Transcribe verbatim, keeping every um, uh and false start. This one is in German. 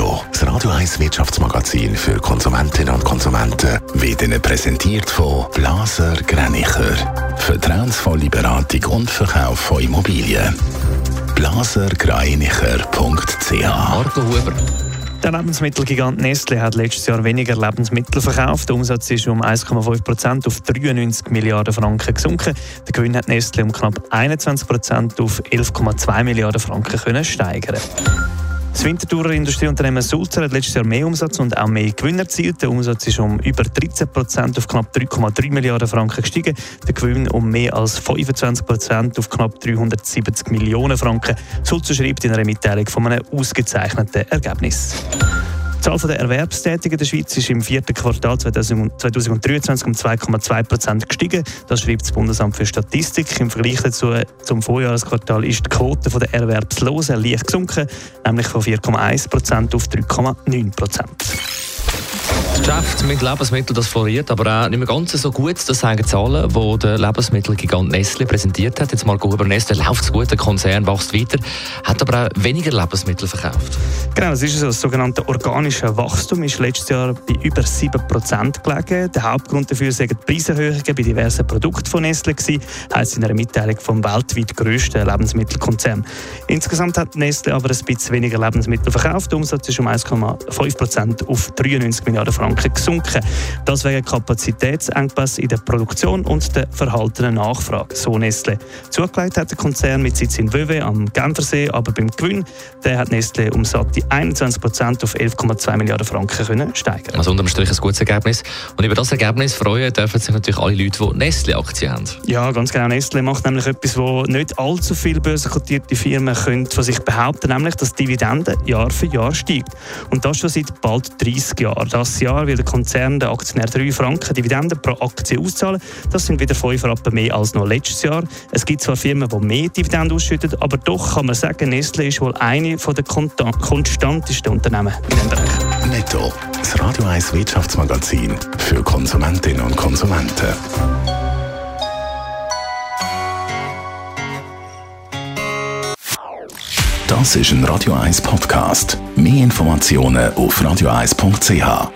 NETTO, das Radio eins Wirtschaftsmagazin für Konsumentinnen und Konsumenten, wird Ihnen präsentiert von Blaser-Greiniger. Vertrauensvolle Beratung und Verkauf von Immobilien. Blaser Greiniger punkt c h. Marco Huber. Der Lebensmittelgigant Nestlé hat letztes Jahr weniger Lebensmittel verkauft. Der Umsatz ist um eins Komma fünf Prozent auf dreiundneunzig Milliarden Franken gesunken. Der Gewinn hat Nestlé um knapp einundzwanzig Prozent auf elf Komma zwei Milliarden Franken können steigern. Das Winterthurer Industrieunternehmen Sulzer hat letztes Jahr mehr Umsatz und auch mehr Gewinn erzielt. Der Umsatz ist um über dreizehn Prozent auf knapp drei Komma drei Milliarden Franken gestiegen. Der Gewinn um mehr als fünfundzwanzig Prozent auf knapp dreihundertsiebzig Millionen Franken. Sulzer schreibt in einer Mitteilung von einem ausgezeichneten Ergebnis. Die Zahl der Erwerbstätigen in der Schweiz ist im vierten Quartal zweitausenddreiundzwanzig um zwei Komma zwei Prozent gestiegen. Das schreibt das Bundesamt für Statistik. Im Vergleich dazu zum Vorjahresquartal ist die Quote der Erwerbslosen leicht gesunken, nämlich von vier Komma eins Prozent auf drei Komma neun Prozent. Das Geschäft mit Lebensmitteln, das floriert, aber auch nicht mehr ganz so gut. Das sagen die Zahlen, die der Lebensmittelgigant Nestlé präsentiert hat. Jetzt mal über Nestlé läuft es gut, der Konzern wächst weiter, hat aber auch weniger Lebensmittel verkauft. Genau, das ist so. Das sogenannte organische Wachstum ist letztes Jahr bei über sieben Prozent gelegen. Der Hauptgrund dafür sind die Preiserhöhungen bei diversen Produkten von Nestlé gewesen, heisst in einer Mitteilung vom weltweit grössten Lebensmittelkonzern. Insgesamt hat Nestlé aber ein bisschen weniger Lebensmittel verkauft. Der Umsatz ist um eins Komma fünf Prozent auf dreiundneunzig Milliarden Franken gesunken. Das wegen Kapazitätsengpass in der Produktion und der verhaltenen Nachfrage, so Nestlé. Zugelegt hat der Konzern mit Sitz in Vevey am Genfersee, aber beim Gewinn, der hat Nestlé um satte einundzwanzig Prozent auf elf Komma zwei Milliarden Franken können steigern. Also unterm Strich ein gutes Ergebnis. Und über das Ergebnis freuen dürfen sich natürlich alle Leute, die Nestlé-Aktien haben. Ja, ganz genau. Nestlé macht nämlich etwas, wo nicht allzu viele börsenkotierte Firmen können von sich behaupten, nämlich, dass die Dividende Jahr für Jahr steigt. Und das schon seit bald dreissig Jahren. Das Jahr will der Konzern den Aktionär drei Franken Dividende pro Aktie auszahlen. Das sind wieder fünf Rappen mehr als noch letztes Jahr. Es gibt zwar Firmen, die mehr Dividende ausschütten, aber doch kann man sagen, Nestlé ist wohl eine der konstantesten Unternehmen in diesem Bereich. Netto, das Radio eins Wirtschaftsmagazin für Konsumentinnen und Konsumenten. Das ist ein Radio eins Podcast. Mehr Informationen auf radio eins punkt c h.